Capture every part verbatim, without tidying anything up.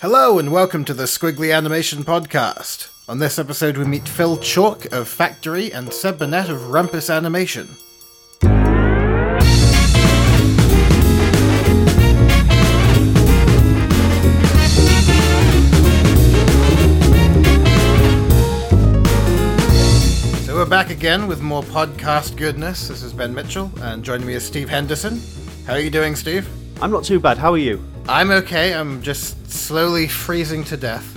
Hello and welcome to the Squiggly Animation Podcast. On this episode we meet Phil Chalk of Factory and Seb Burnett of Rumpus Animation. So we're back again with more podcast goodness. This is Ben Mitchell and joining me is Steve Henderson. How are you doing, Steve? I'm not too bad, how are you? I'm okay, I'm just slowly freezing to death.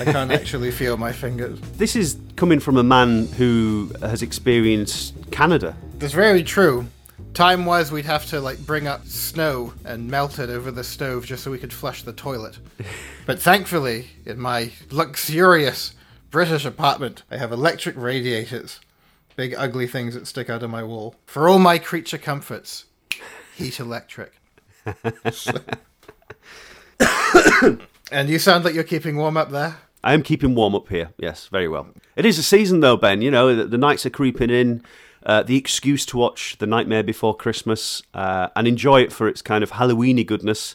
I can't actually feel my fingers. This is coming from a man who has experienced Canada. That's very true. Time-wise, we'd have to like bring up snow and melt it over the stove just so we could flush the toilet. But thankfully, in my luxurious British apartment, I have electric radiators. Big ugly things that stick out of my wall. For all my creature comforts, heat electric. And you sound like you're keeping warm up there. I am keeping warm up here, yes, very well. It is a season though, Ben, you know, the, the nights are creeping in, uh, the excuse to watch The Nightmare Before Christmas uh, and enjoy it for its kind of Halloweeny goodness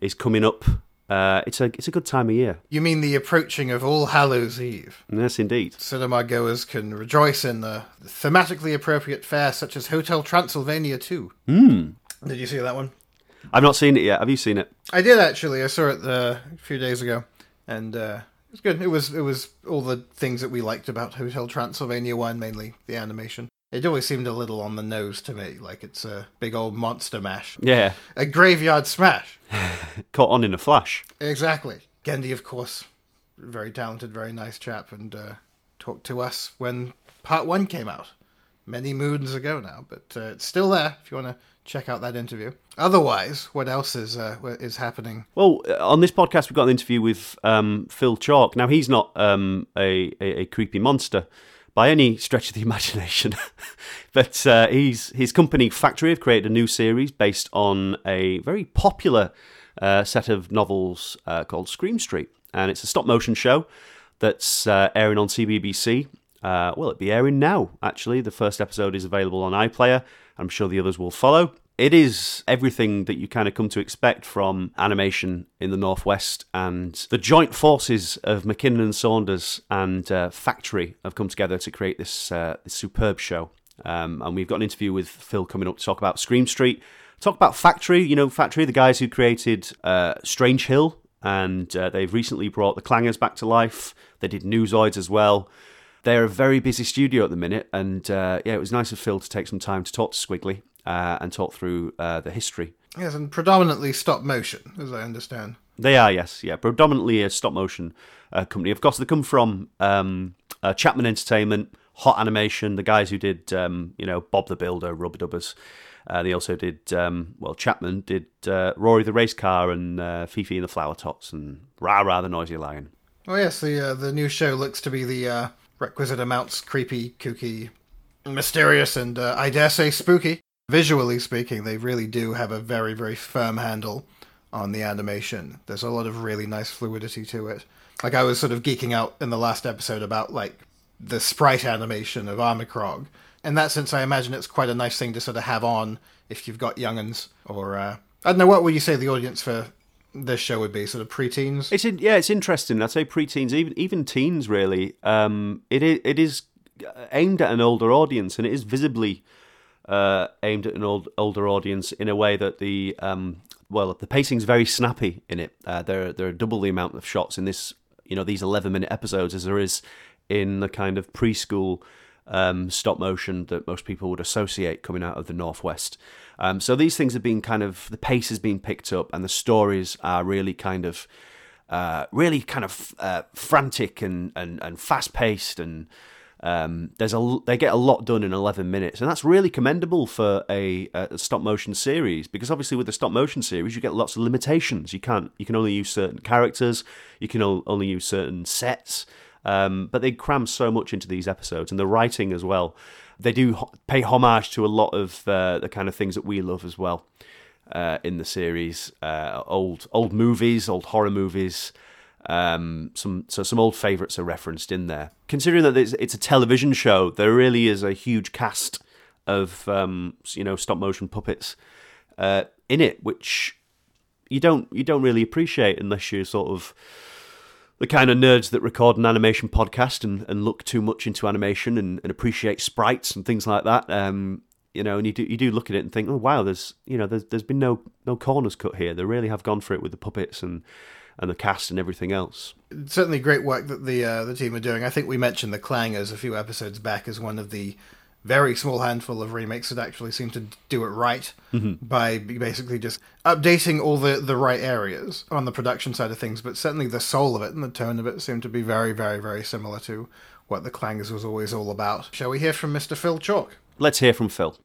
is coming up. Uh, it's a it's a good time of year. You mean the approaching of All Hallows' Eve? Yes, indeed. Cinema goers can rejoice in the thematically appropriate fare such as Hotel Transylvania Two. Mm. Did you see that one? I've not seen it yet. Have you seen it? I did, actually. I saw it uh, a few days ago, and uh, it was good. It was it was all the things that we liked about Hotel Transylvania one, mainly the animation. It always seemed a little on the nose to me, like it's a big old monster mash. Yeah. A graveyard smash. Caught on in a flash. Exactly. Genndy, of course, very talented, very nice chap, and uh, talked to us when part one came out. Many moons ago now, but uh, it's still there if you want to check out that interview. Otherwise, what else is uh, is happening? Well, on this podcast, we've got an interview with um, Phil Chalk. Now, he's not um, a, a, a creepy monster by any stretch of the imagination, but uh, he's his company, Factory, have created a new series based on a very popular uh, set of novels uh, called Scream Street, and it's a stop-motion show that's uh, airing on C B B C. Uh, well, it'd be airing now, actually. The first episode is available on iPlayer. I'm sure the others will follow. It is everything that you kind of come to expect from animation in the Northwest, and the joint forces of McKinnon and Saunders and uh, Factory have come together to create this, uh, this superb show. Um, and we've got an interview with Phil coming up to talk about Scream Street, talk about Factory, you know, Factory, the guys who created uh, Strange Hill, and uh, they've recently brought the Clangers back to life. They did Newzoids as well. They're a very busy studio at the minute, and uh, yeah, it was nice of Phil to take some time to talk to Squiggly uh, and talk through uh, the history. Yes, and predominantly stop motion, as I understand. They are, yes, yeah, predominantly a stop motion uh, company. Of course, they come from um, uh, Chapman Entertainment, Hot Animation, the guys who did, um, you know, Bob the Builder, Rubber Dubbers. Uh, they also did, um, well, Chapman did uh, Rory the Race Car and uh, Fifi and the Flower Tots and Rah Rah the Noisy Lion. Oh yes, the uh, the new show looks to be the. Uh... Requisite amounts creepy, kooky, mysterious, and uh, I dare say spooky. Visually speaking, they really do have a very, very firm handle on the animation. There's a lot of really nice fluidity to it. Like I was sort of geeking out in the last episode about like the sprite animation of Armikrog. In that sense, I imagine it's quite a nice thing to sort of have on if you've got young'uns or uh, I don't know, what would you say the audience for this show would be, sort of pre-teens? It's in, yeah, it's interesting. I'd say pre-teens, even even teens, really. Um, it is it is aimed at an older audience, and it is visibly uh, aimed at an old, older audience in a way that the um, well, the pacing's very snappy in it. Uh, there there are double the amount of shots in this, you know, these eleven-minute episodes as there is in the kind of preschool um, stop motion that most people would associate coming out of the Northwest. Um, so these things have been kind of, the pace has been picked up and the stories are really kind of, uh, really kind of uh, frantic and, and, and fast-paced, and um, there's a, they get a lot done in eleven minutes, and that's really commendable for a, a stop-motion series, because obviously with the stop-motion series you get lots of limitations. You can't, you can only use certain characters, you can only use certain sets, um, but they cram so much into these episodes, and the writing as well. They do pay homage to a lot of uh, the kind of things that we love as well uh, in the series. Uh, old old movies, old horror movies. Um, some so some old favourites are referenced in there. Considering that it's, it's a television show, there really is a huge cast of um, you know, stop motion puppets uh, in it, which you don't you don't really appreciate unless you're sort of the kind of nerds that record an animation podcast and, and look too much into animation and, and appreciate sprites and things like that. Um, you know, and you do you do look at it and think, oh wow, there's you know there's there's been no no corners cut here. They really have gone for it with the puppets and. and the cast and everything else. Certainly great work that the uh, the team are doing. I think we mentioned the Clangers a few episodes back as one of the very small handful of remakes that actually seem to do it right mm-hmm. by basically just updating all the, the right areas on the production side of things, but certainly the soul of it and the tone of it seem to be very, very, very similar to what the Clangers was always all about. Shall we hear from Mister Phil Chalk? Let's hear from Phil.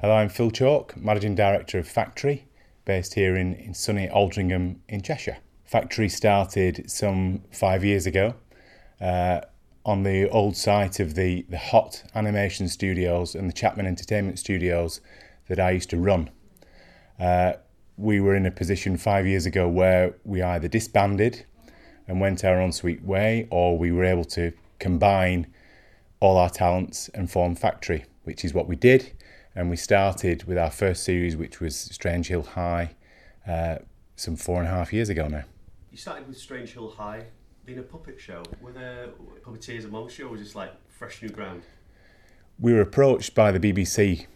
Hello, I'm Phil Chalk, Managing Director of Factory, based here in, in sunny Aldringham in Cheshire. Factory started some five years ago uh, on the old site of the, the Hot Animation Studios and the Chapman Entertainment Studios that I used to run. Uh, we were in a position five years ago where we either disbanded and went our own sweet way, or we were able to combine all our talents and form Factory, which is what we did. And we started with our first series, which was Strange Hill High, uh, some four and a half years ago now. You started with Strange Hill High, being a puppet show. Were there puppeteers amongst you, or was this like fresh new ground? We were approached by the B B C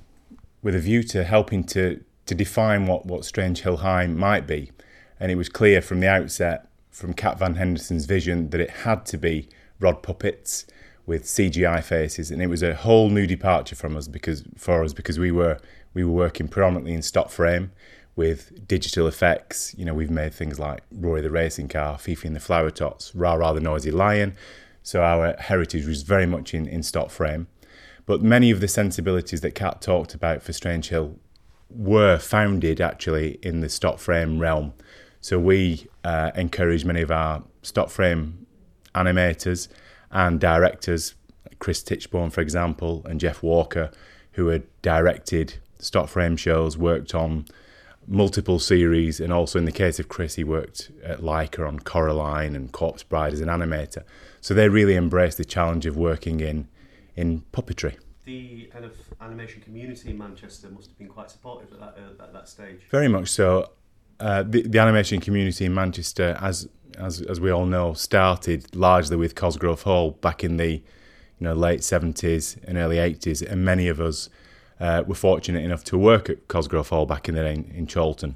with a view to helping to, to define what, what Strange Hill High might be. And it was clear from the outset, from Cat Van Henderson's vision, that it had to be rod puppets with C G I faces. And it was a whole new departure from us because for us because we were we were working predominantly in stop frame, with digital effects. You know, we've made things like Rory the Racing Car, Fifi and the Flower Tots, Rah Rah the Noisy Lion. So our heritage was very much in, in stock frame. But many of the sensibilities that Cat talked about for Strange Hill were founded actually in the stock frame realm. So we uh, encouraged many of our stock frame animators and directors, like Chris Titchborne, for example, and Jeff Walker, who had directed stock frame shows, worked on multiple series, and also in the case of Chris, he worked at Leica on Coraline and Corpse Bride as an animator. So they really embraced the challenge of working in in puppetry. The kind of animation community in Manchester must have been quite supportive at that, uh, at that stage. Very much so. Uh, the, the animation community in Manchester, as, as as we all know, started largely with Cosgrove Hall back in the you know late seventies and early eighties, and many of us Uh, were fortunate enough to work at Cosgrove Hall back in the day in, in Cholton.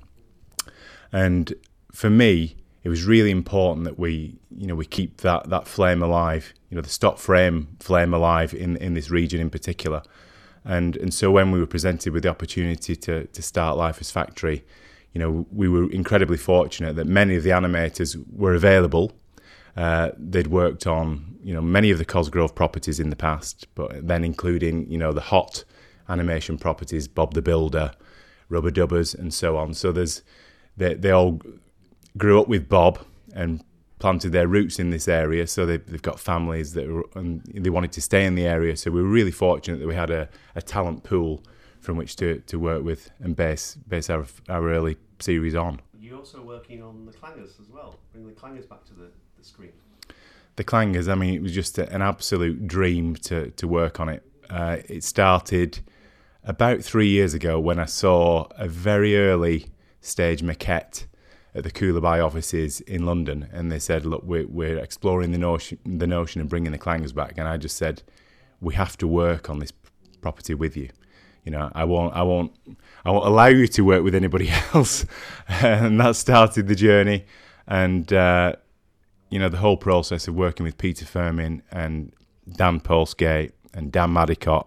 And for me, it was really important that we, you know, we keep that that flame alive, you know, the stop frame flame alive in in this region in particular. And and so when we were presented with the opportunity to to start life as Factory, you know, we were incredibly fortunate that many of the animators were available. Uh, they'd worked on, you know, many of the Cosgrove properties in the past, but then including, you know, the Hot Animation properties, Bob the Builder, Rubber Dubbers, and so on. So there's they they all grew up with Bob and planted their roots in this area. So they've, they've got families that were, and they wanted to stay in the area. So we were really fortunate that we had a, a talent pool from which to, to work with and base base our our early series on. You're also working on the Clangers as well. Bring the Clangers back to the, the screen. The Clangers. I mean, it was just an absolute dream to to work on it. Uh, it started about three years ago when I saw a very early stage maquette at the Koolabi offices in London, and they said, look, we're, we're exploring the notion the notion of bringing the Clangers back, and I just said, we have to work on this property with you. You know, I won't I won't I won't allow you to work with anybody else. And that started the journey, and uh, you know, the whole process of working with Peter Furman and Dan Postgate and Dan Madicott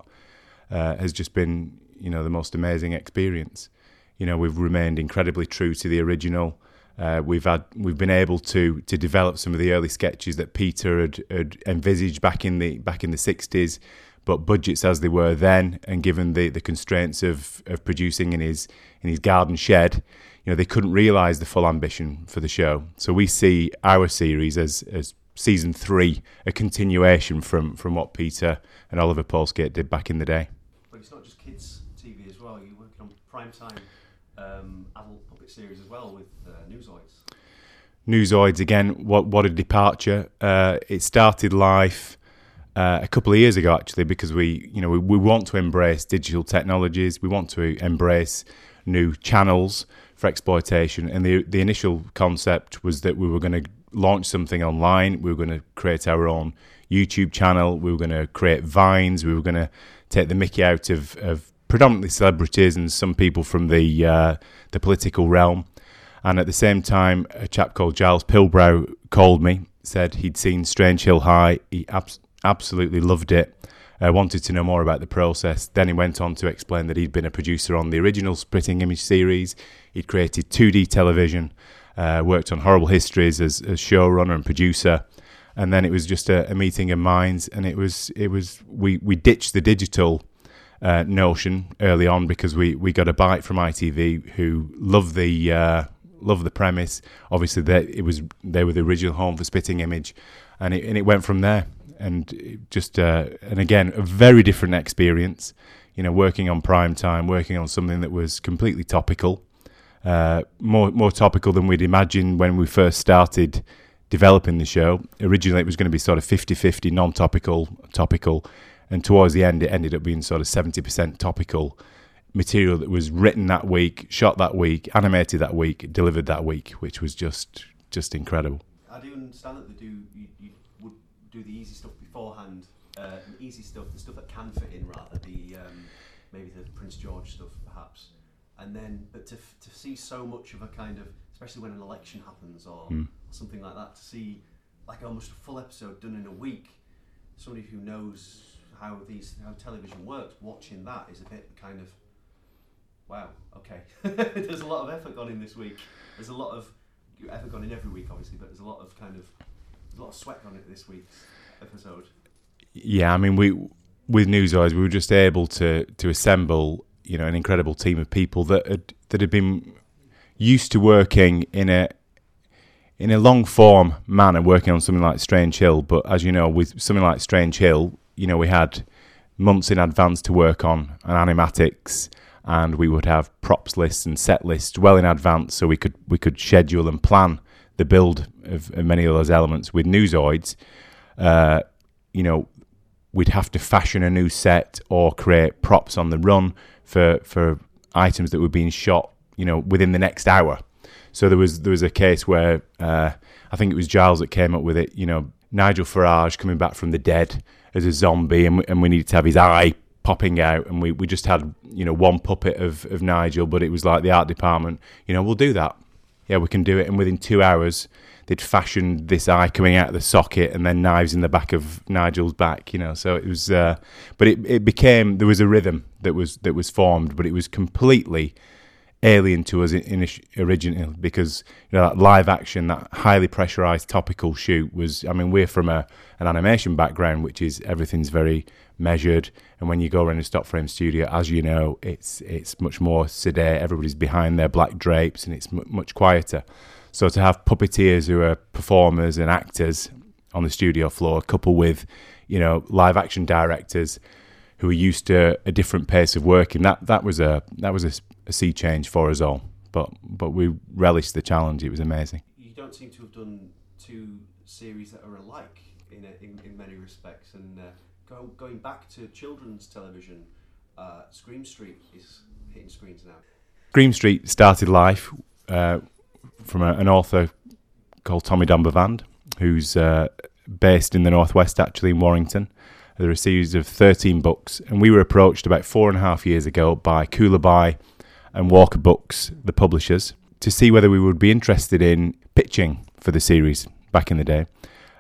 Uh, has just been, you know, the most amazing experience. You know, we've remained incredibly true to the original. Uh, we've had, we've been able to to develop some of the early sketches that Peter had, had envisaged back in the back in the sixties, but budgets as they were then, and given the, the constraints of of producing in his in his garden shed, you know, they couldn't realise the full ambition for the show. So we see our series as as. Season three, a continuation from from what Peter and Oliver Postgate did back in the day. But it's not just kids T V as well. You're working on primetime um, adult puppet series as well with uh, Newzoids. Newzoids again. What what a departure! Uh, it started life uh, a couple of years ago actually, because we you know we, we want to embrace digital technologies. We want to embrace new channels for exploitation. And the the initial concept was that we were going to launch something online. We were going to create our own YouTube channel. We were going to create vines. We were going to take the mickey out of, of predominantly celebrities and some people from the uh, the political realm. And at the same time, a chap called Giles Pilbrow called me, said he'd seen Strange Hill High. He abs- absolutely loved it. Uh, wanted to know more about the process. Then he went on to explain that he'd been a producer on the original Spitting Image series. He'd created two D television, uh, worked on Horrible Histories as, as showrunner and producer. And then it was just a, a meeting of minds. And it was, it was we, we ditched the digital uh, notion early on because we, we got a bite from I T V, who loved the... Uh, Love the premise. Obviously, they, it was they were the original home for Spitting Image, and it and it went from there. And it just uh, and again, a very different experience. You know, working on prime time, working on something that was completely topical, uh, more more topical than we'd imagined when we first started developing the show. Originally, it was going to be sort of fifty-fifty non-topical, topical, and towards the end, it ended up being sort of seventy percent topical. Material that was written that week, shot that week, animated that week, delivered that week, which was just just incredible. I do understand that they do you, you would do the easy stuff beforehand, uh, the easy stuff, the stuff that can fit in, rather the um, maybe the Prince George stuff perhaps, and then but to to see so much of a kind of, especially when an election happens or mm. something like that, to see like almost a full episode done in a week, somebody who knows how these how television works, watching that is a bit kind of. Wow, okay. There's a lot of effort gone in this week. There's a lot of effort gone in every week, obviously, but there's a lot of kind of a lot of sweat gone into this week's episode. Yeah, I mean, we with Newzoids, we were just able to to assemble, you know, an incredible team of people that had, that had been used to working in a in a long form manner, working on something like Strange Hill. But as you know, with something like Strange Hill, you know, we had months in advance to work on and animatics. And we would have props lists and set lists well in advance, so we could we could schedule and plan the build of, of many of those elements. With Newzoids, uh, you know, we'd have to fashion a new set or create props on the run for for items that were being shot, you know, within the next hour. So there was there was a case where uh, I think it was Giles that came up with it. You know, Nigel Farage coming back from the dead as a zombie, and and we needed to have his eye popping out, and we, we just had, you know, one puppet of, of Nigel, but it was like the art department, you know, we'll do that. Yeah, we can do it. And within two hours, they'd fashioned this eye coming out of the socket and then knives in the back of Nigel's back, you know, so it was, uh, but it, it became, there was a rhythm that was, that was formed, but it was completely alien to us in, in originally, because, you know, that live action, that highly pressurized topical shoot was, I mean, we're from a, an animation background, which is everything's very measured, and when you go around a stop frame studio, as you know, it's it's much more sedate. Everybody's behind their black drapes, and it's m- much quieter. So to have puppeteers who are performers and actors on the studio floor, coupled with, you know, live action directors who are used to a different pace of working, that that was a that was a, a sea change for us all. But but we relished the challenge. It was amazing. You don't seem to have done two series that are alike in a, in, in many respects, and. Uh... Going back to children's television, uh, Scream Street is hitting screens now. Scream Street started life uh, from a, an author called Tommy Donbavand, who's uh, based in the Northwest, actually, in Warrington. There are a series of thirteen books, and we were approached about four and a half years ago by Koolabi and Walker Books, the publishers, to see whether we would be interested in pitching for the series back in the day.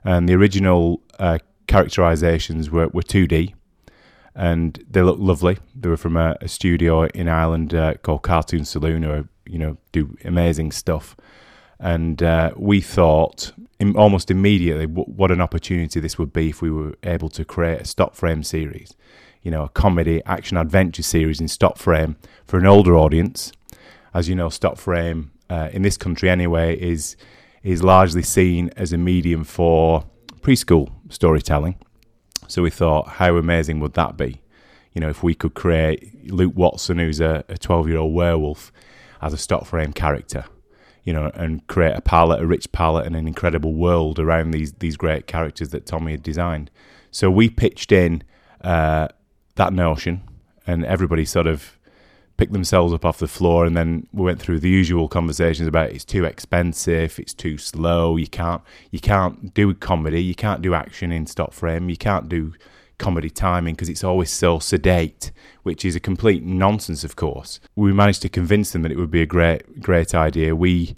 And the original uh, characterizations were, were two D, and they looked lovely. They were from a, a studio in Ireland uh, called Cartoon Saloon, who, you know, do amazing stuff. And uh, we thought in, almost immediately w- what an opportunity this would be if we were able to create a stop frame series, you know, a comedy action adventure series in stop frame for an older audience. As you know, stop frame uh, in this country anyway is is largely seen as a medium for preschool storytelling. So we thought, how amazing would that be? You know, if we could create Luke Watson, who's a, a twelve-year-old werewolf, as a stop frame character, you know, and create a palette, a rich palette, and an incredible world around these these great characters that Tommy had designed. So we pitched in uh, that notion, and everybody sort of picked themselves up off the floor, and then we went through the usual conversations about it's too expensive, it's too slow, you can't you can't do comedy, you can't do action in stop frame, you can't do comedy timing because it's always so sedate, which is a complete nonsense, of course. We managed to convince them that it would be a great great idea. We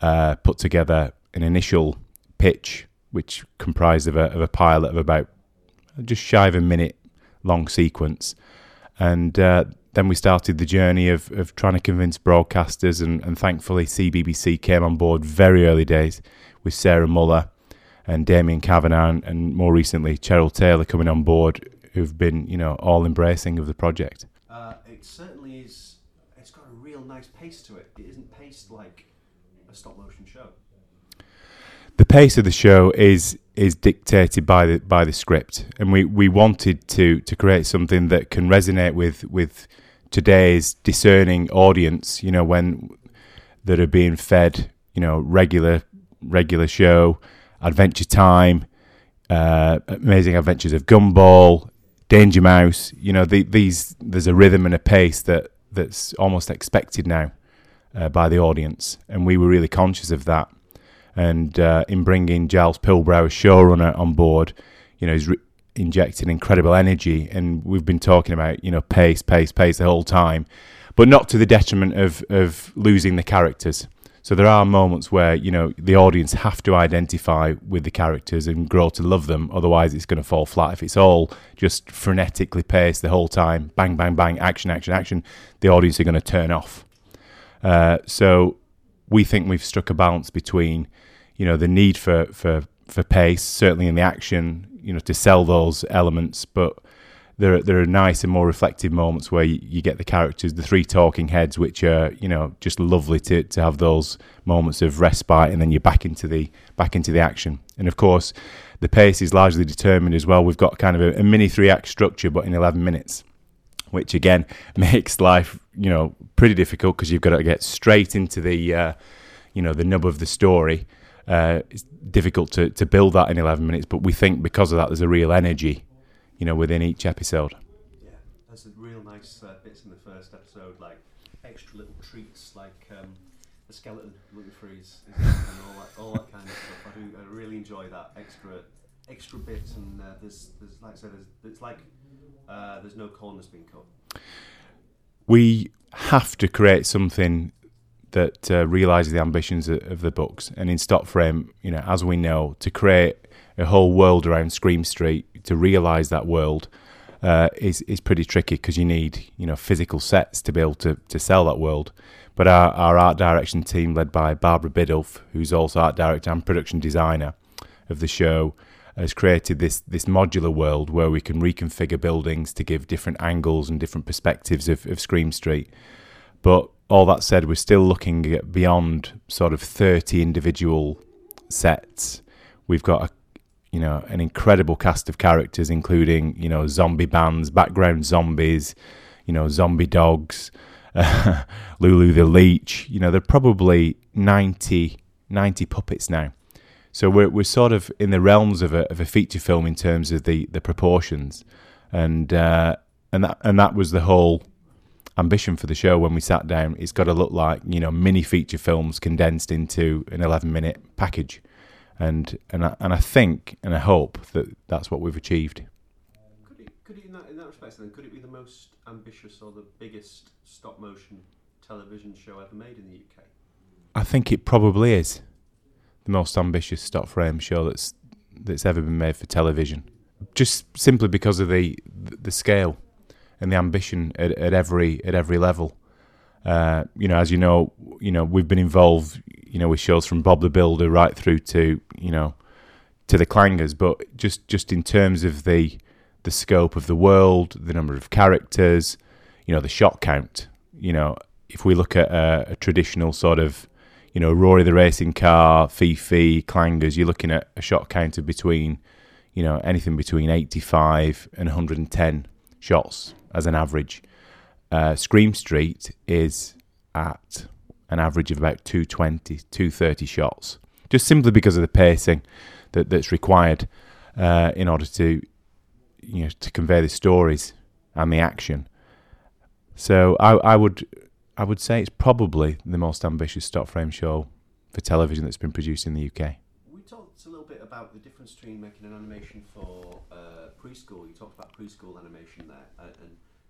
uh, put together an initial pitch which comprised of a, of a pilot of about just shy of a minute long sequence, and uh, then we started the journey of, of trying to convince broadcasters, and, and thankfully C B B C came on board very early days with Sarah Muller and Damien Kavanagh, and, and more recently Cheryl Taylor coming on board, who've been, you know, all embracing of the project. Uh, it certainly is, it's got a real nice pace to it. It isn't paced like a stop motion show. The pace of the show is is dictated by the by the script, and we, we wanted to to create something that can resonate with with today's discerning audience. You know, when that are being fed, you know, regular regular show, Adventure Time, uh, Amazing Adventures of Gumball, Danger Mouse. You know, the, these there's a rhythm and a pace that that's almost expected now uh, by the audience, and we were really conscious of that. And uh, in bringing Giles Pilbrow, as showrunner, on board, you know, he's re- injected incredible energy. And we've been talking about, you know, pace, pace, pace the whole time, but not to the detriment of, of losing the characters. So there are moments where, you know, the audience have to identify with the characters and grow to love them. Otherwise, it's going to fall flat. If it's all just frenetically paced the whole time, bang, bang, bang, action, action, action, the audience are going to turn off. Uh, so... We think we've struck a balance between, you know, the need for, for, for pace, certainly in the action, you know, to sell those elements, but there, there are nice and more reflective moments where you, you get the characters, the three talking heads, which are, you know, just lovely to, to have those moments of respite, and then you're back into the back into the action. And of course, the pace is largely determined as well. We've got kind of a, a mini three-act structure, but in eleven minutes. Which again makes life, you know, pretty difficult because you've got to get straight into the, uh, you know, the nub of the story. Uh, it's difficult to, to build that in eleven minutes, but we think because of that, there's a real energy, you know, within each episode. Yeah, there's some real nice uh, bits in the first episode, like extra little treats, like um, the skeleton looking for his, and all that, all that kind of stuff. I do, I really enjoy that extra, extra bits, and uh, there's, there's, like I said, there's, it's like. Uh, there's no corners being cut. We have to create something that uh, realises the ambitions of, of the books. And in stop frame, you know, as we know, to create a whole world around Scream Street, to realise that world uh, is is pretty tricky because you need, you know, physical sets to be able to, to sell that world. But our, our art direction team, led by Barbara Biddulph, who's also art director and production designer of the show, has created this this modular world where we can reconfigure buildings to give different angles and different perspectives of, of Scream Street. But all that said, we're still looking at beyond sort of thirty individual sets. We've got a, you know, an incredible cast of characters, including, you know, zombie bands, background zombies, you know, zombie dogs, uh, Lulu the Leech. You know, there are probably ninety, ninety puppets now. So we're we're sort of in the realms of a of a feature film in terms of the, the proportions, and uh, and that and that was the whole ambition for the show when we sat down. It's got to look like, you know, mini feature films condensed into an eleven minute package, and and I, and I think and I hope that that's what we've achieved. Could it could it in that in that respect then could it be the most ambitious or the biggest stop motion television show ever made in the U K? I think it probably is. The most ambitious stop frame show that's that's ever been made for television, just simply because of the the scale and the ambition at, at every at every level. Uh, you know, as you know, you know we've been involved, you know, with shows from Bob the Builder right through to, you know, to the Clangers, but just just in terms of the the scope of the world, the number of characters, you know, the shot count. You know, if we look at a, a traditional sort of, you know, Rory the Racing Car, Fifi, Clangers, you're looking at a shot count of between, you know, anything between eighty-five and one hundred ten shots as an average. Uh, Scream Street is at an average of about two twenty, two thirty shots, just simply because of the pacing that, that's required uh, in order to, you know, to convey the stories and the action. So I, I would I would say it's probably the most ambitious stop frame show for television that's been produced in the U K. We talked a little bit about the difference between making an animation for uh, preschool. You talked about preschool animation there, and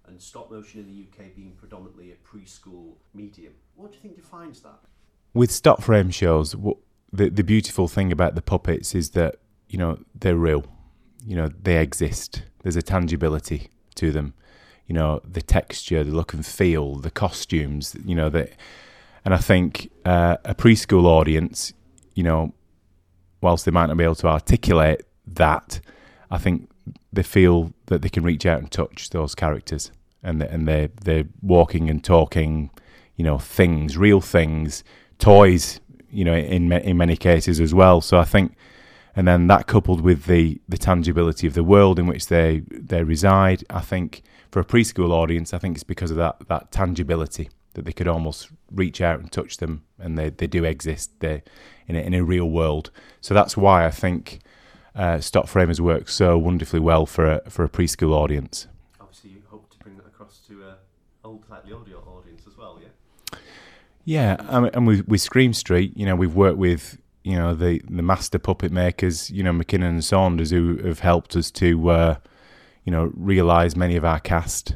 and stop motion in the U K being predominantly a preschool medium. What do you think defines that? With stop frame shows, what, the the beautiful thing about the puppets is that, you know, they're real. You know, they exist. There's a tangibility to them. You know, the texture, the look and feel, the costumes, you know, that. And I think uh, a preschool audience, you know, whilst they might not be able to articulate that, I think they feel that they can reach out and touch those characters, and and they they're walking and talking, you know, things, real things, toys, you know, in in many cases as well. So I think, and then that coupled with the the tangibility of the world in which they they reside, I think for a preschool audience, I think it's because of that that tangibility that they could almost reach out and touch them, and they, they do exist. They're in a, in a real world. So that's why I think uh, stop frame has worked so wonderfully well for a, for a preschool audience. Obviously, you hope to bring that across to an old, slightly older audience as well, yeah? Yeah, I mean, and with, with Scream Street, you know, we've worked with, you know, the, the master puppet makers, you know, McKinnon and Saunders, who have helped us to, uh, you know, realise many of our cast.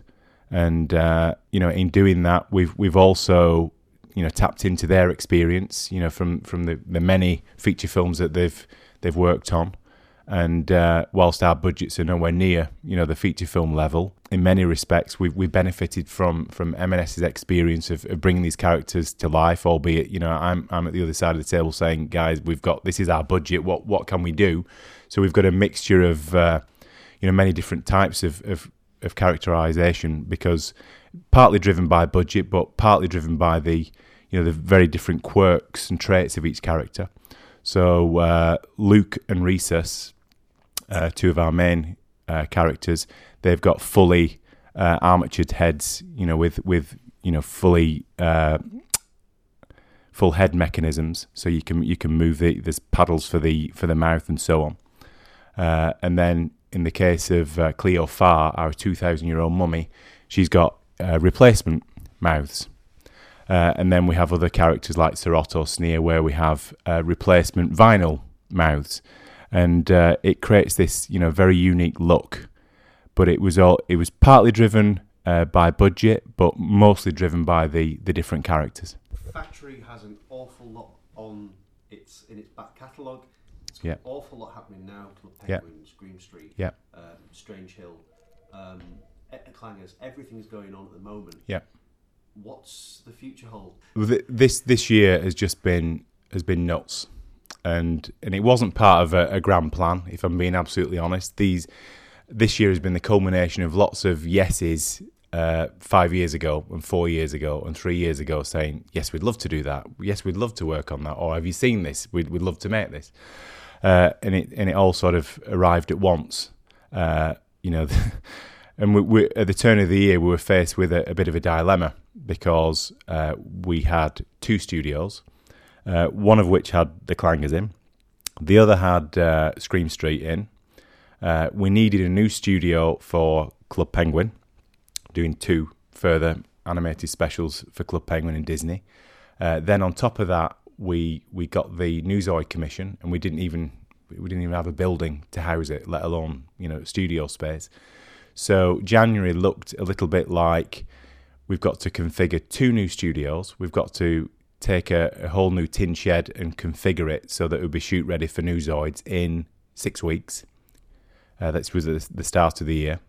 And, uh, you know, in doing that, we've we've also, you know, tapped into their experience, you know, from, from the, the many feature films that they've they've worked on. And uh, whilst our budgets are nowhere near, you know, the feature film level, in many respects, we've, we've benefited from from M and S's experience of, of bringing these characters to life, albeit, you know, I'm I'm at the other side of the table saying, guys, we've got, this is our budget, what, what can we do? So we've got a mixture of, uh, you know, many different types of, of of characterization, because partly driven by budget, but partly driven by the, you know, the very different quirks and traits of each character. So uh, Luke and Rhesus, uh, two of our main uh, characters, they've got fully uh, armatured heads, you know, with, with you know, fully uh, full head mechanisms. So you can you can move the, there's paddles for the for the mouth and so on, uh, and then. In the case of uh, Cleo Farr, our two thousand year old mummy, she's got uh, replacement mouths. Uh, and then we have other characters like Sir Otto Sneer, where we have uh, replacement vinyl mouths. And uh, it creates this, you know, very unique look. But it was all, it was partly driven uh, by budget, but mostly driven by the, the different characters. Factory has an awful lot on its in its back catalogue. It's yep. An awful lot happening now. Club Penguin, yep. Scream Street, yep. um, Strange Hill, um, Clangers, everything is going on at the moment. Yep. What's the future hold? This this year has just been has been nuts, and and it wasn't part of a, a grand plan. If I'm being absolutely honest, these this year has been the culmination of lots of yeses uh, five years ago, and four years ago, and three years ago, saying yes, we'd love to do that. Yes, we'd love to work on that. Or have you seen this? We'd we'd love to make this. Uh, and it and it all sort of arrived at once, uh, you know. And we, we, at the turn of the year, we were faced with a, a bit of a dilemma, because uh, we had two studios, uh, one of which had the Clangers in, the other had uh, Scream Street in. Uh, we needed a new studio for Club Penguin, doing two further animated specials for Club Penguin and Disney. Uh, then on top of that, we we got the Newzoid commission, and we didn't even we didn't even have a building to house it, let alone, you know, studio space. So January looked a little bit like we've got to configure two new studios. We've got to take a, a whole new tin shed and configure it so that it would be shoot ready for Newzoids in six weeks. Uh, that was the, the start of the year.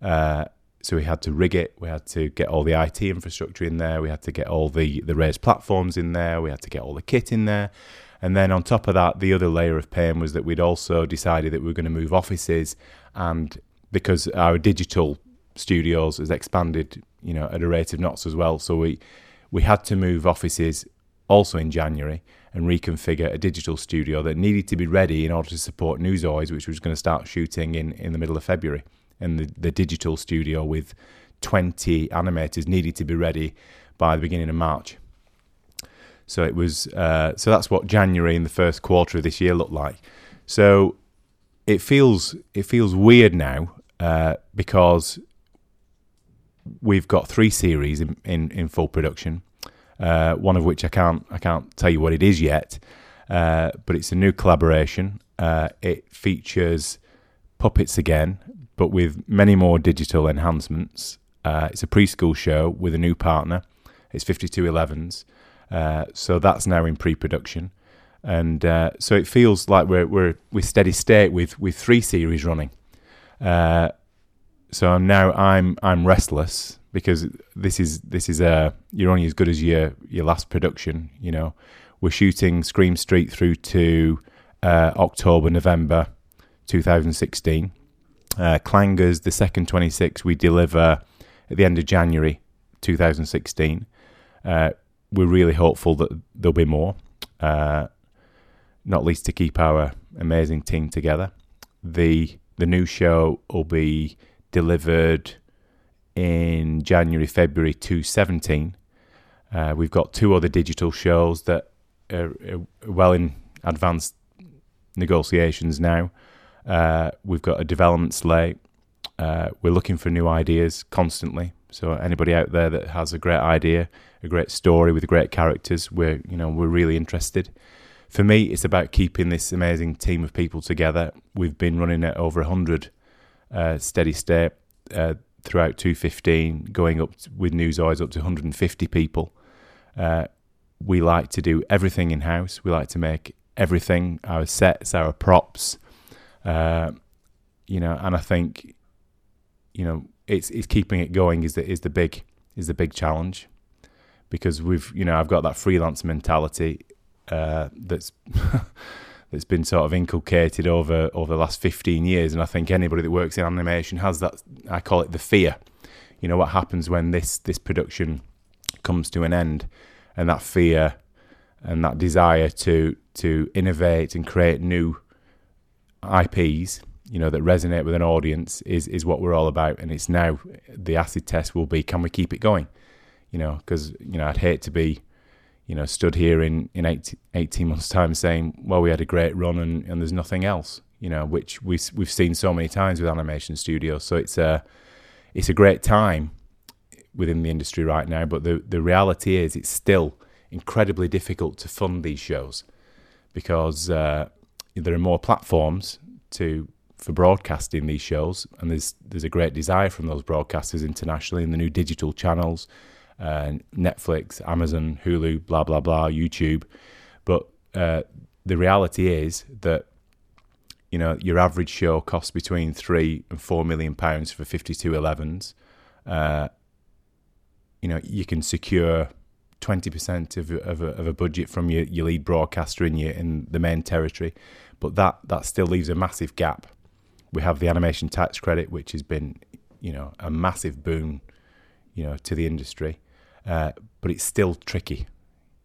Uh, So we had to rig it, we had to get all the I T infrastructure in there, we had to get all the, the raised platforms in there, we had to get all the kit in there. And then on top of that, the other layer of pain was that we'd also decided that we were going to move offices, and because our digital studios has expanded, you know, at a rate of knots as well. So we, we had to move offices also in January and reconfigure a digital studio that needed to be ready in order to support Newzoids, which was going to start shooting in, in the middle of February. And the, the digital studio with twenty animators needed to be ready by the beginning of March. So it was uh, so that's what January in the first quarter of this year looked like. So it feels it feels weird now uh, because we've got three series in, in, in full production, uh, one of which I can't I can't tell you what it is yet, uh, but it's a new collaboration. Uh, it features puppets again, but with many more digital enhancements. Uh, it's a preschool show with a new partner. It's fifty-two elevens, uh, so that's now in pre-production, and uh, so it feels like we're we're we're steady state with with three series running. Uh, so now I'm I'm restless because this is this is a you're only as good as your your last production. You know, we're shooting Scream Street through to uh, October November twenty sixteen. Uh, Clangers, the second twenty-six, we deliver at the end of January two thousand sixteen. Uh, we're really hopeful that there'll be more, uh, not least to keep our amazing team together. The the new show will be delivered in January, February twenty seventeen. Uh, we've got two other digital shows that are, are well in advanced negotiations now. Uh, we've got a development slate. Uh, we're looking for new ideas constantly. So anybody out there that has a great idea, a great story with great characters, we're you know we're really interested. For me, it's about keeping this amazing team of people together. We've been running at over one hundred uh, steady state uh, throughout two fifteen, going up to, with Newzoids up to one hundred fifty people. Uh, we like to do everything in house. We like to make everything, our sets, our props. Uh, you know, and I think, you know, it's it's keeping it going is the is the big is the big challenge, because we've you know I've got that freelance mentality uh, that's that's been sort of inculcated over over the last fifteen years, and I think anybody that works in animation has that. I call it the fear. You know, what happens when this this production comes to an end, and that fear and that desire to to innovate and create new I Ps, you know, that resonate with an audience is is what we're all about. And it's now the acid test will be, can we keep it going? You know, because, you know, I'd hate to be, you know, stood here in, in eighteen months time saying, well, we had a great run and, and there's nothing else, you know, which we, we've seen so many times with animation studios. So it's a, it's a great time within the industry right now. But the, the reality is it's still incredibly difficult to fund these shows because uh, there are more platforms to for broadcasting these shows, and there's there's a great desire from those broadcasters internationally in the new digital channels, uh, Netflix, Amazon, Hulu, blah blah blah, YouTube. But uh, the reality is that you know your average show costs between three and four million pounds for fifty-two elevens. Uh, you know you can secure twenty percent of, of, a, of a budget from your, your lead broadcaster in your in the main territory, but that that still leaves a massive gap. We have the animation tax credit, which has been, you know, a massive boon, you know, to the industry, uh, but it's still tricky.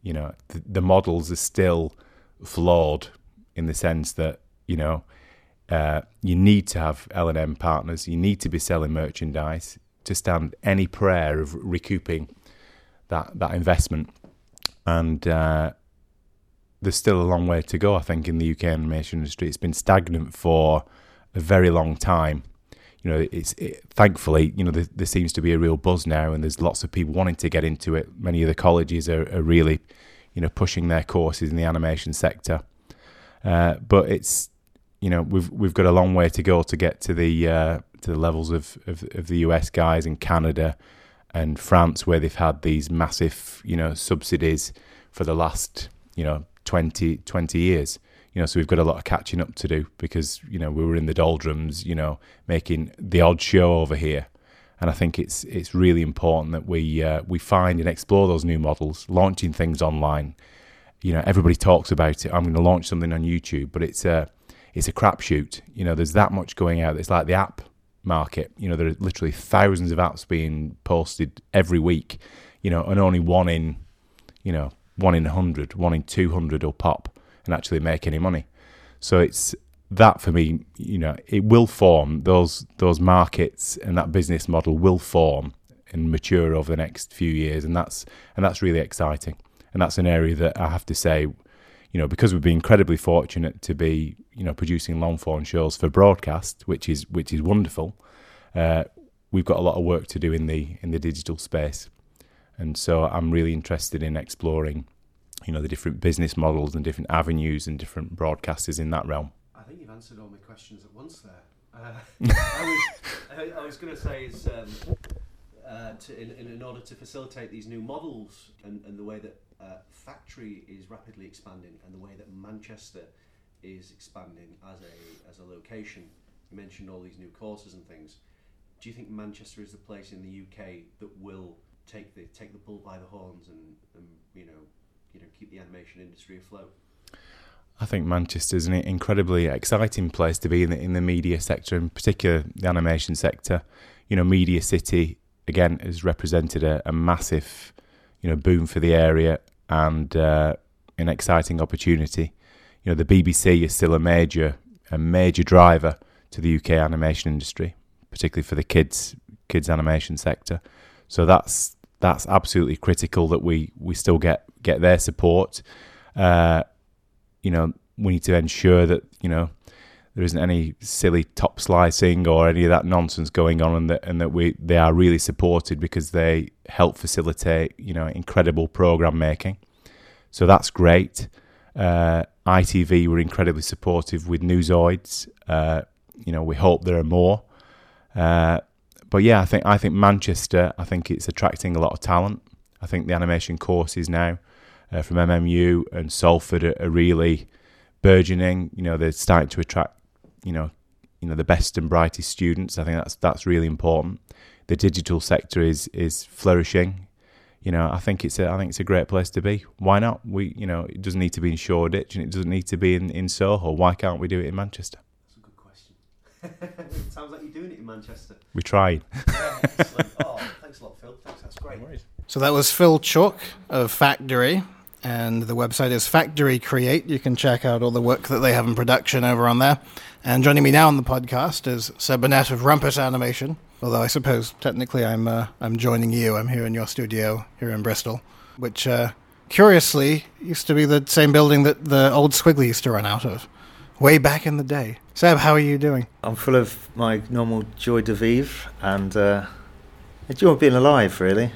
You know, the, the models are still flawed in the sense that you know uh, you need to have L and M partners, you need to be selling merchandise to stand any prayer of recouping that that investment, and uh, there's still a long way to go, I think, in the U K animation industry. It's been stagnant for a very long time. You know, it's it, thankfully, you know, there, there seems to be a real buzz now, and there's lots of people wanting to get into it. Many of the colleges are, are really, you know, pushing their courses in the animation sector. Uh, but it's, you know, we've we've got a long way to go to get to the uh, to the levels of, of of the U S guys in Canada and France, where they've had these massive, you know, subsidies for the last, you know, twenty years. You know, so we've got a lot of catching up to do because, you know, we were in the doldrums, you know, making the odd show over here. And I think it's it's really important that we uh, we find and explore those new models, launching things online. You know, everybody talks about it. I'm going to launch something on YouTube, but it's a, it's a crapshoot. You know, there's that much going out. It's like the app market. You know, there are literally thousands of apps being posted every week, you know, and only one in, you know, one in one hundred, one in two hundred will pop and actually make any money. So it's that for me, you know, it will form, those those markets and that business model will form and mature over the next few years, and that's and that's really exciting. And that's an area that I have to say, you know, because we've been incredibly fortunate to be, you know, producing long form shows for broadcast, which is which is wonderful. Uh, we've got a lot of work to do in the in the digital space. And so I'm really interested in exploring, you know, the different business models and different avenues and different broadcasters in that realm. I think you've answered all my questions at once there. Uh, I was, I, I was going to say is um, uh, to, in, in order to facilitate these new models and, and the way that uh, Factory is rapidly expanding and the way that Manchester is expanding as a as a location, you mentioned all these new courses and things. Do you think Manchester is the place in the U K that will take the take the bull by the horns and, and you know you know keep the animation industry afloat? I think Manchester is an incredibly exciting place to be in the, in the media sector, in particular the animation sector. You know, Media City, again, has represented a, a massive, you know, boom for the area and uh, an exciting opportunity. You know, the B B C is still a major, a major driver to the U K animation industry, particularly for the kids, kids animation sector. So that's that's absolutely critical that we we still get get their support. Uh, You know, we need to ensure that, you know, there isn't any silly top slicing or any of that nonsense going on, and that and that we they are really supported because they help facilitate, you know, incredible program making. So that's great. Uh, I T V were incredibly supportive with Newzoids. Uh, you know, we hope there are more. Uh, but yeah, I think I think Manchester, I think it's attracting a lot of talent. I think the animation courses now Uh, from M M U and Salford are, are really burgeoning. You know, they're starting to attract, you know, you know the best and brightest students. I think that's that's really important. The digital sector is is flourishing. You know, I think it's a I think it's a great place to be. Why not? We you know it doesn't need to be in Shoreditch and it doesn't need to be in, in Soho. Why can't we do it in Manchester? That's a good question. It sounds like you're doing it in Manchester. We tried. Yeah, excellent. Oh, thanks a lot, Phil. Thanks, that's great. No worries. So that was Phil Chalk of Factory. And the website is Factory Create. You can check out all the work that they have in production over on there. And joining me now on the podcast is Seb Burnett of Rumpus Animation. Although I suppose technically I'm uh, I'm joining you. I'm here in your studio here in Bristol, which uh, curiously used to be the same building that the old Squiggly used to run out of way back in the day. Seb, how are you doing? I'm full of my normal joie de vivre and uh, joy of being alive, really.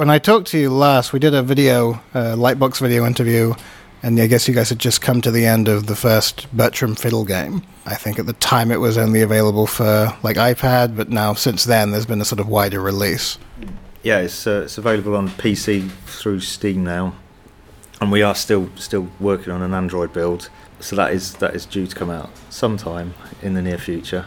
When I talked to you last, we did a video, uh, Lightbox video interview, and I guess you guys had just come to the end of the first Bertram Fiddle game. I think at the time it was only available for like iPad, but now since then there's been a sort of wider release. Yeah, it's uh, it's available on P C through Steam now, and we are still still working on an Android build, so that is that is due to come out sometime in the near future.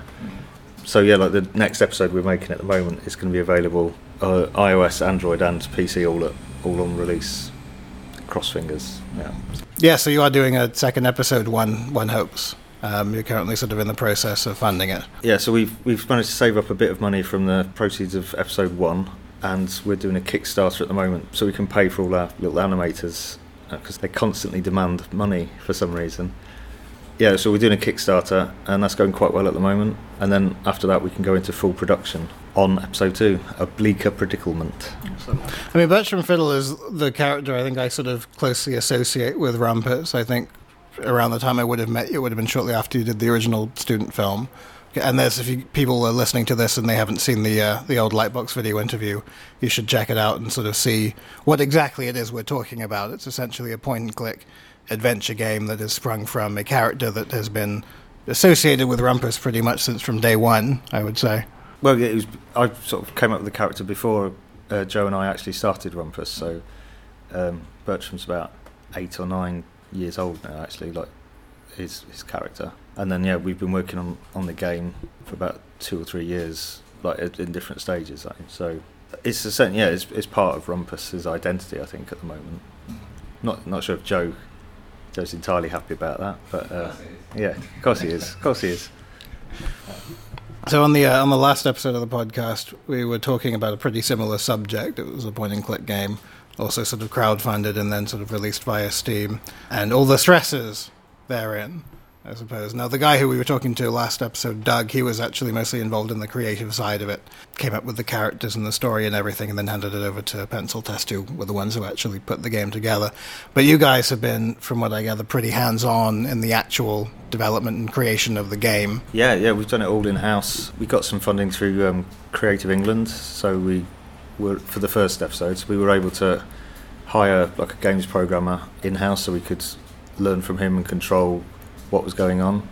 So yeah, like the next episode we're making at the moment is going to be available uh, iOS, Android, and P C all at, all on release. Cross fingers. Yeah. Yeah. So you are doing a second episode. One one hopes. Um, you're currently sort of in the process of funding it. Yeah. So we've we've managed to save up a bit of money from the proceeds of episode one, and we're doing a Kickstarter at the moment, so we can pay for all our little animators because uh, they constantly demand money for some reason. Yeah, so we're doing a Kickstarter, and that's going quite well at the moment. And then after that, we can go into full production on episode two, A Bleaker Predicament. I mean, Bertram Fiddle is the character I think I sort of closely associate with Rumpus. I think around the time I would have met you, it would have been shortly after you did the original student film. And there's if you, people are listening to this and they haven't seen the uh, the old Lightbox video interview, you should check it out and sort of see what exactly it is we're talking about. It's essentially a point-and-click adventure game that has sprung from a character that has been associated with Rumpus pretty much since from day one, I would say. Well, it was, I sort of came up with the character before uh, Joe and I actually started Rumpus, so um, Bertram's about eight or nine years old now, actually, like his his character. And then, yeah, we've been working on, on the game for about two or three years, like in different stages. Like, so it's a certain, yeah, it's, it's part of Rumpus's identity, I think, at the moment. Not not sure if Joe... Joe's entirely happy about that, but uh, yeah, of course he is, of course he is. So on the uh, on the last episode of the podcast, we were talking about a pretty similar subject. It was a point-and-click game, also sort of crowdfunded and then sort of released via Steam, and all the stresses therein, I suppose. Now, the guy who we were talking to last episode, Doug, he was actually mostly involved in the creative side of it, came up with the characters and the story and everything, and then handed it over to Pencil Test, who were the ones who actually put the game together. But you guys have been, from what I gather, pretty hands-on in the actual development and creation of the game. Yeah, yeah, we've done it all in-house. We got some funding through um, Creative England, so we were, for the first episodes, we were able to hire like a games programmer in-house so we could learn from him and control what was going on.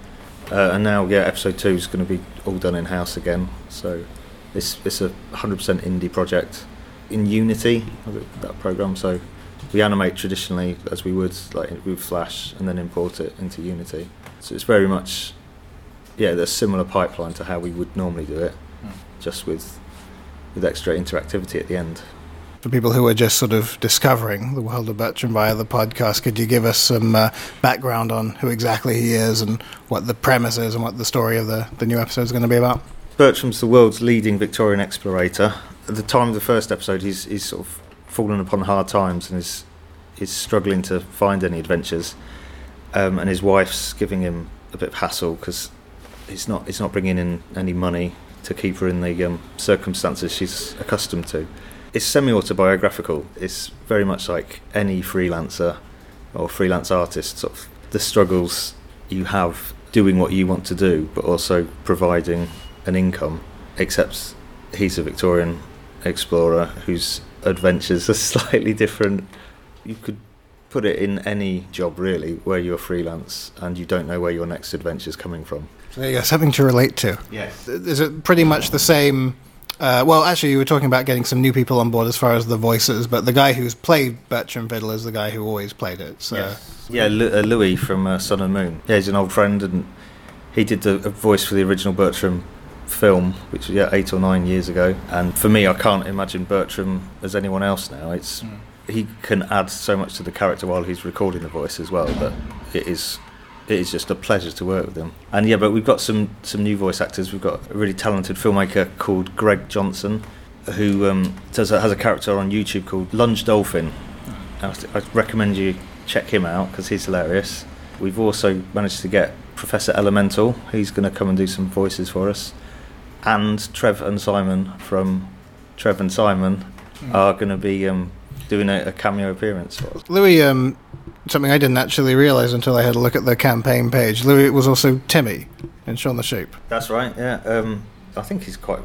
Uh, and now, yeah, episode two is going to be all done in-house again. So it's it's a one hundred percent indie project in Unity, that program. So we animate traditionally as we would, like with Flash, and then import it into Unity. So it's very much, yeah, there's a similar pipeline to how we would normally do it, mm. just with with extra interactivity at the end. For people who are just sort of discovering the world of Bertram via the podcast, could you give us some uh, background on who exactly he is and what the premise is and what the story of the, the new episode is going to be about? Bertram's the world's leading Victorian explorator. At the time of the first episode, he's, he's sort of fallen upon hard times and is, is struggling to find any adventures. Um, and his wife's giving him a bit of hassle because he's not, he's not bringing in any money to keep her in the um, circumstances she's accustomed to. It's semi-autobiographical. It's very much like any freelancer or freelance artist, sort of the struggles you have doing what you want to do, but also providing an income, except he's a Victorian explorer whose adventures are slightly different. You could put it in any job, really, where you're freelance and you don't know where your next adventure is coming from. So there you go, something to relate to. Yes. Is it pretty much the same... Uh, well, actually, you were talking about getting some new people on board as far as the voices, but the guy who's played Bertram Fiddle is the guy who always played it. So. Yes. Yeah, Lu- uh, Louis from uh, Sun and Moon. Yeah, he's an old friend, and he did the a voice for the original Bertram film, which was yeah, eight or nine years ago. And for me, I can't imagine Bertram as anyone else now. It's mm. He can add so much to the character while he's recording the voice as well, but it is... It is just a pleasure to work with them. And yeah, but we've got some, some new voice actors. We've got a really talented filmmaker called Greg Johnson, who um, does a, has a character on YouTube called Lunge Dolphin. I, I recommend you check him out because he's hilarious. We've also managed to get Professor Elemental. He's going to come and do some voices for us. And Trev and Simon from Trev and Simon mm. are going to be um, doing a, a cameo appearance for us. Louis... Um Something I didn't actually realise until I had a look at the campaign page. Louis was also Timmy in Shaun the Sheep. That's right, yeah. Um, I think he's quite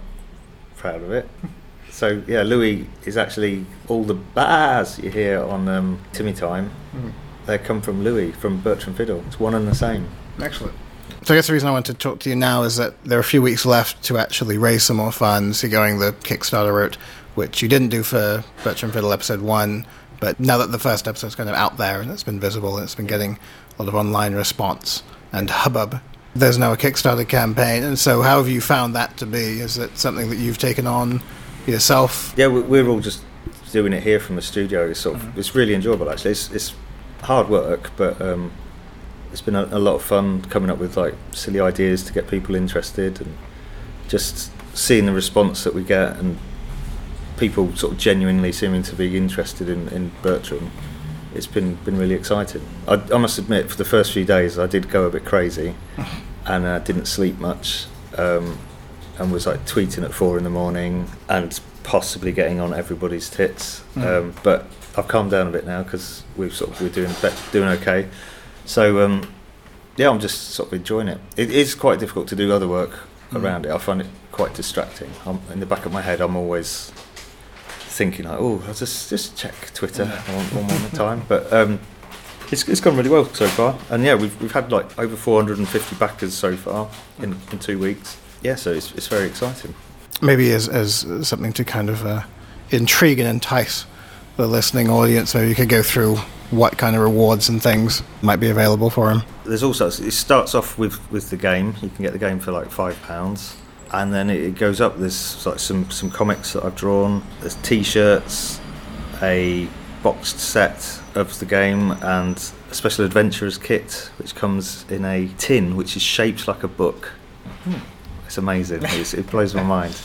proud of it. So, yeah, Louis is actually all the bars you hear on um, Timmy Time. Mm. They come from Louis, from Bertram Fiddle. It's one and the same. Excellent. So I guess the reason I want to talk to you now is that there are a few weeks left to actually raise some more funds. You're going the Kickstarter route, which you didn't do for Bertram Fiddle episode one. But now that the first episode's kind of out there and it's been visible and it's been getting a lot of online response and hubbub, there's now a Kickstarter campaign. And so how have you found that to be? Is it something that you've taken on yourself? Yeah, we're all just doing it here from the studio. It's, sort of, mm-hmm. it's really enjoyable, actually. It's, it's hard work, but um, it's been a, a lot of fun coming up with like silly ideas to get people interested and just seeing the response that we get and people sort of genuinely seeming to be interested in, in Bertram. It's been been really exciting. I, I must admit, for the first few days, I did go a bit crazy and I uh, didn't sleep much um, and was like tweeting at four in the morning and possibly getting on everybody's tits. Mm. Um, but I've calmed down a bit now because we've sort of we're doing doing okay. So um, yeah, I'm just sort of enjoying it. It is quite difficult to do other work mm. around it. I find it quite distracting. I'm, in the back of my head, I'm always thinking like, oh, I'll just just check Twitter yeah. one more time, but um, it's it's gone really well so far, and yeah, we've we've had like over four hundred fifty backers so far in, in two weeks. Yeah, so it's it's very exciting. Maybe as as something to kind of uh, intrigue and entice the listening audience, maybe you could go through what kind of rewards and things might be available for them. There's all sorts. It starts off with with the game. You can get the game for like five pounds. And then it goes up. There's like some, some comics that I've drawn. There's T-shirts, a boxed set of the game, and a special adventurer's kit, which comes in a tin, which is shaped like a book. Mm. It's amazing. It's, it blows my mind.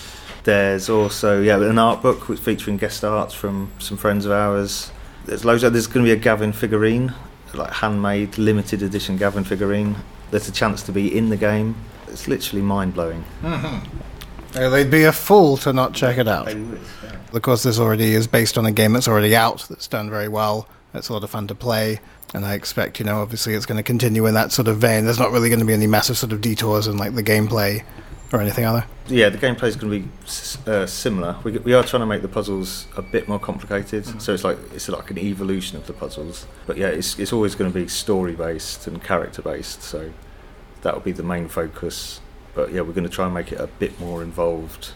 There's also yeah an art book featuring guest art from some friends of ours. There's loads of, there's going to be a Gavin figurine, like handmade limited edition Gavin figurine. There's a chance to be in the game. It's literally mind-blowing. Mm-hmm. They'd be a fool to not check it out. They would, yeah. Because this already is based on a game that's already out, that's done very well, It's a lot of fun to play, and I expect, you know, obviously it's going to continue in that sort of vein. There's not really going to be any massive sort of detours in, like, the gameplay or anything, are there? Yeah, the gameplay is going to be uh, similar. We, we are trying to make the puzzles a bit more complicated, mm-hmm. so it's like it's like an evolution of the puzzles. But yeah, it's it's always going to be story-based and character-based, so that will be the main focus. But yeah, we're going to try and make it a bit more involved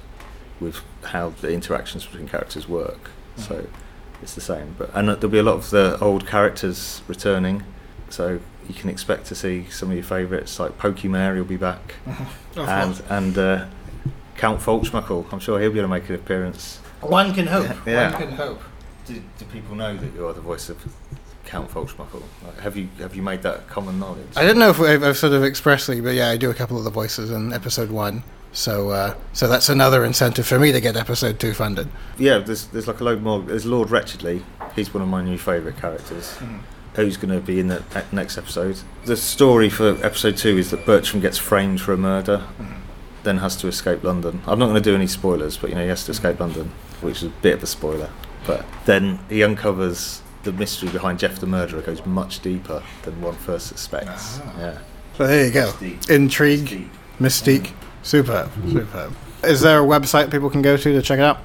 with how the interactions between characters work. Mm-hmm. So... it's the same, but and there'll be a lot of the old characters returning, so you can expect to see some of your favourites, like Pokey Mary will be back, oh, and fun. and uh, Count Falchmuckle. I'm sure he'll be able to make an appearance. One can hope. Yeah. One can hope. Do, do people know that you are the voice of Count Falchmuckle? Like, have you have you made that common knowledge? I don't know if I've, I've sort of expressly, but yeah, I do a couple of the voices in episode one. So, uh, so that's another incentive for me to get episode two funded. Yeah, there's there's like a load more. There's Lord Wretchedly. He's one of my new favourite characters. Mm. Who's going to be in the next episode? The story for episode two is that Bertram gets framed for a murder, mm. then has to escape London. I'm not going to do any spoilers, but you know he has to escape London, which is a bit of a spoiler. But then he uncovers the mystery behind Jeff the Murderer goes much deeper than one first suspects. Ah. Yeah. So there you go. Intrigue, mystique. Mm. Superb, superb. Is there a website people can go to to check it out?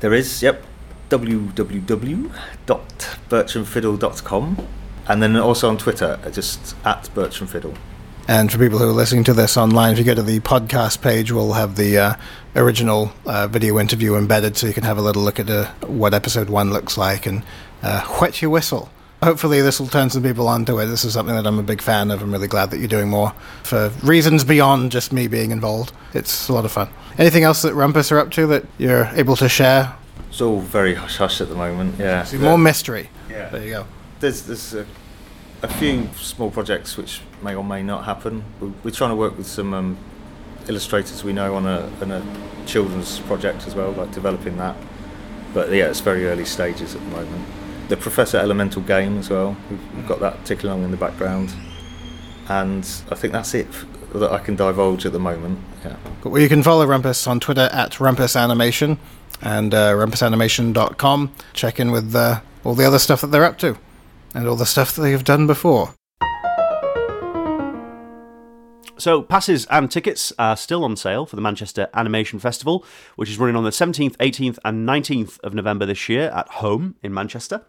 There is, yep. w w w dot bertram fiddle dot com, and then also on Twitter, just at Bertram Fiddle. And for people who are listening to this online, if you go to the podcast page, we'll have the uh, original uh, video interview embedded, so you can have a little look at uh, what episode one looks like and uh, whet your whistle. Hopefully this will turn some people onto it. This is something that I'm a big fan of. I'm really glad that you're doing more for reasons beyond just me being involved. It's a lot of fun. Anything else that Rumpus are up to that you're able to share? It's all very hush-hush at the moment, yeah. See, more mystery. Yeah. There you go. There's, there's a, a few small projects which may or may not happen. We're, we're trying to work with some um, illustrators we know on a, on a children's project as well, like developing that. But yeah, it's very early stages at the moment. The Professor Elemental game as well. We've got that ticking along in the background. And I think that's it that I can divulge at the moment. Yeah. Well, you can follow Rumpus on Twitter at Rumpus Animation and uh, rumpus animation dot com. Check in with uh, all the other stuff that they're up to and all the stuff that they have done before. So passes and tickets are still on sale for the Manchester Animation Festival, which is running on the seventeenth, eighteenth and nineteenth of November this year at home in Manchester.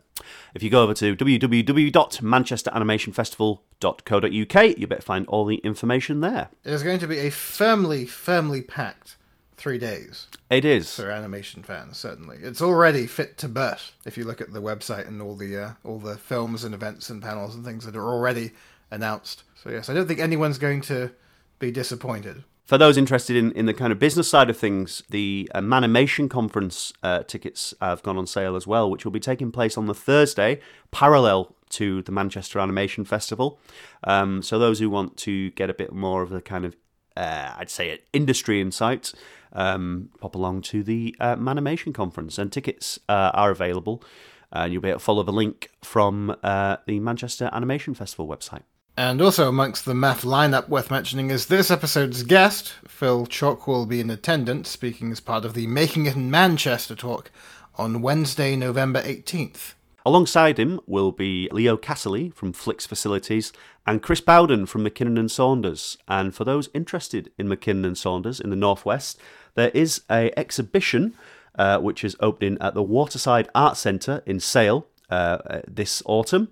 If you go over to w w w dot manchester animation festival dot co dot u k, you'll be able to find all the information there. It is going to be a firmly, firmly packed three days. It is. For animation fans, certainly. It's already fit to burst if you look at the website and all the uh, all the films and events and panels and things that are already announced. So yes, I don't think anyone's going to be disappointed. For those interested in, in the kind of business side of things, the uh, Manimation Conference uh, tickets have gone on sale as well, which will be taking place on the Thursday, parallel to the Manchester Animation Festival. Um, so those who want to get a bit more of the kind of, uh, I'd say, an industry insight, um, pop along to the uh, Manimation Conference. And tickets uh, are available, and uh, you'll be able to follow the link from uh, the Manchester Animation Festival website. And also amongst the M A F lineup worth mentioning is this episode's guest, Phil Chalk, will be in attendance, speaking as part of the Making It in Manchester talk on Wednesday, November eighteenth. Alongside him will be Leo Casserly from Flix Facilities and Chris Bowden from McKinnon and Saunders. And for those interested in McKinnon and Saunders in the Northwest, there is an exhibition uh, which is opening at the Waterside Arts Centre in Sale uh, this autumn.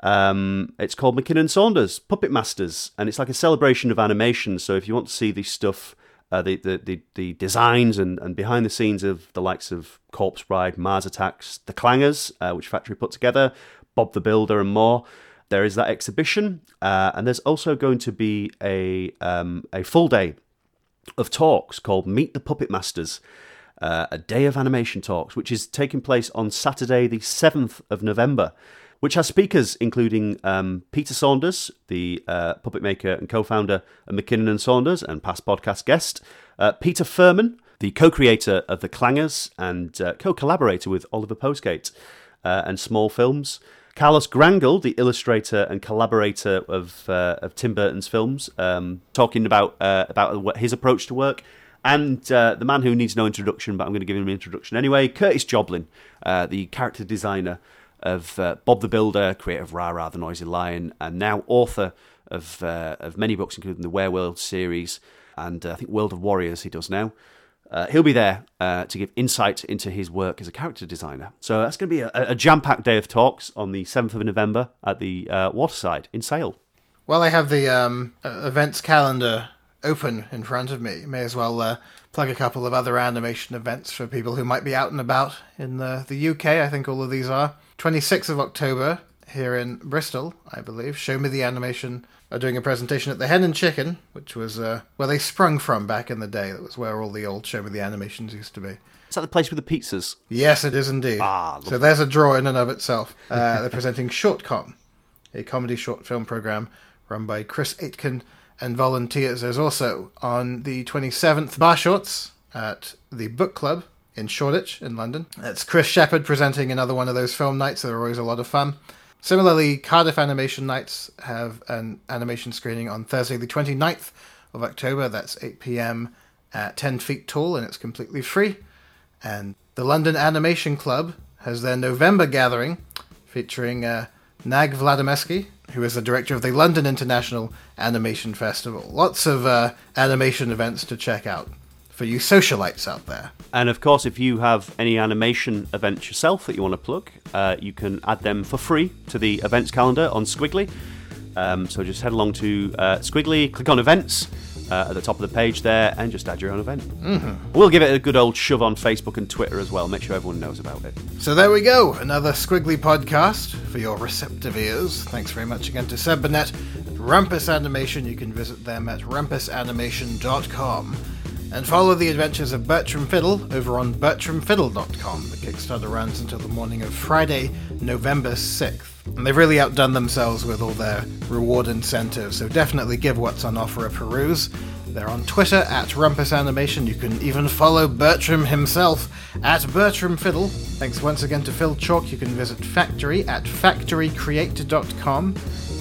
Um, it's called McKinnon Saunders Puppet Masters, and it's like a celebration of animation. So if you want to see the stuff, uh, the, the, the, the designs and, and behind the scenes of the likes of Corpse Bride, Mars Attacks, the Clangers, uh, which Factory put together, Bob the Builder and more, there is that exhibition. Uh, and there's also going to be a um, a full day of talks called Meet the Puppet Masters, uh, a day of animation talks, which is taking place on Saturday the seventh of November, which has speakers including um, Peter Saunders, the uh, puppet maker and co-founder of McKinnon and Saunders and past podcast guest, uh, Peter Furman, the co-creator of The Clangers and uh, co-collaborator with Oliver Postgate uh, and Small Films, Carlos Grangle, the illustrator and collaborator of uh, of Tim Burton's films, um, talking about uh, about his approach to work, and uh, the man who needs no introduction, but I'm going to give him an introduction anyway, Curtis Joblin, uh, the character designer of uh, Bob the Builder, creator of Rah Rah the Noisy Lion, and now author of uh, of many books, including the Wereworld series and uh, I think World of Warriors he does now. Uh, he'll be there uh, to give insight into his work as a character designer. So that's going to be a, a jam-packed day of talks on the seventh of November at the uh, Waterside in Sale. Well, I have the um, events calendar open in front of me. May as well uh, plug a couple of other animation events for people who might be out and about in the, the U K. I think all of these are. twenty-sixth of October here in Bristol, I believe. Show Me the Animation are doing a presentation at the Hen and Chicken, which was uh, where they sprung from back in the day. That was where all the old Show Me the Animations used to be. Is that the place with the pizzas? Yes, it is indeed. Ah, so there's a draw in and of itself. Uh, they're presenting Shortcom, a comedy short film programme run by Chris Aitken and volunteers. There's also on the twenty-seventh Bar Shorts at the Book Club in Shoreditch in London. It's Chris Shepherd presenting another one of those film nights. They're always a lot of fun. Similarly, Cardiff Animation Nights have an animation screening on Thursday the twenty-ninth of October. That's eight p.m. at ten feet tall, and it's completely free. And the London Animation Club has their November gathering featuring uh, Nag Vladimirski, who is the director of the London International Animation Festival. Lots of uh, animation events to check out for you socialites out there. And of course, if you have any animation events yourself that you want to plug, uh, you can add them for free to the events calendar on Squiggly. Um, so just head along to uh, Squiggly, click on events uh, at the top of the page there, and just add your own event. Mm-hmm. We'll give it a good old shove on Facebook and Twitter as well. Make sure everyone knows about it. So there we go, another Squiggly podcast for your receptive ears. Thanks very much again to Seb Burnett at Rumpus Animation. You can visit them at rumpus animation dot com. And follow the adventures of Bertram Fiddle over on bertram fiddle dot com. The Kickstarter runs until the morning of Friday, November sixth. And they've really outdone themselves with all their reward incentives, so definitely give what's on offer a peruse. They're on Twitter at Rumpus Animation. You can even follow Bertram himself at Bertram Fiddle. Thanks once again to Phil Chalk. You can visit Factory at factory create dot com.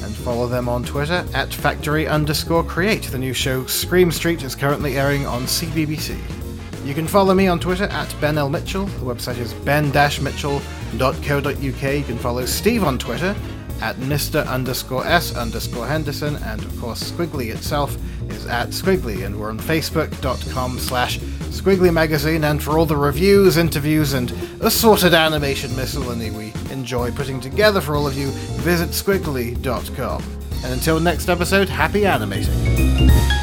And follow them on Twitter at factory underscore create. The new show Scream Street is currently airing on C B B C. You can follow me on Twitter at Ben L. Mitchell. The website is ben dash mitchell dot co dot uk. You can follow Steve on Twitter at Mister underscore S underscore Henderson. And of course, Squiggly itself is at Squiggly. And we're on facebook.com slash Squiggly Magazine. And for all the reviews, interviews, and assorted animation miscellany we enjoy putting together for all of you, visit squiggly dot com. And until next episode, happy animating.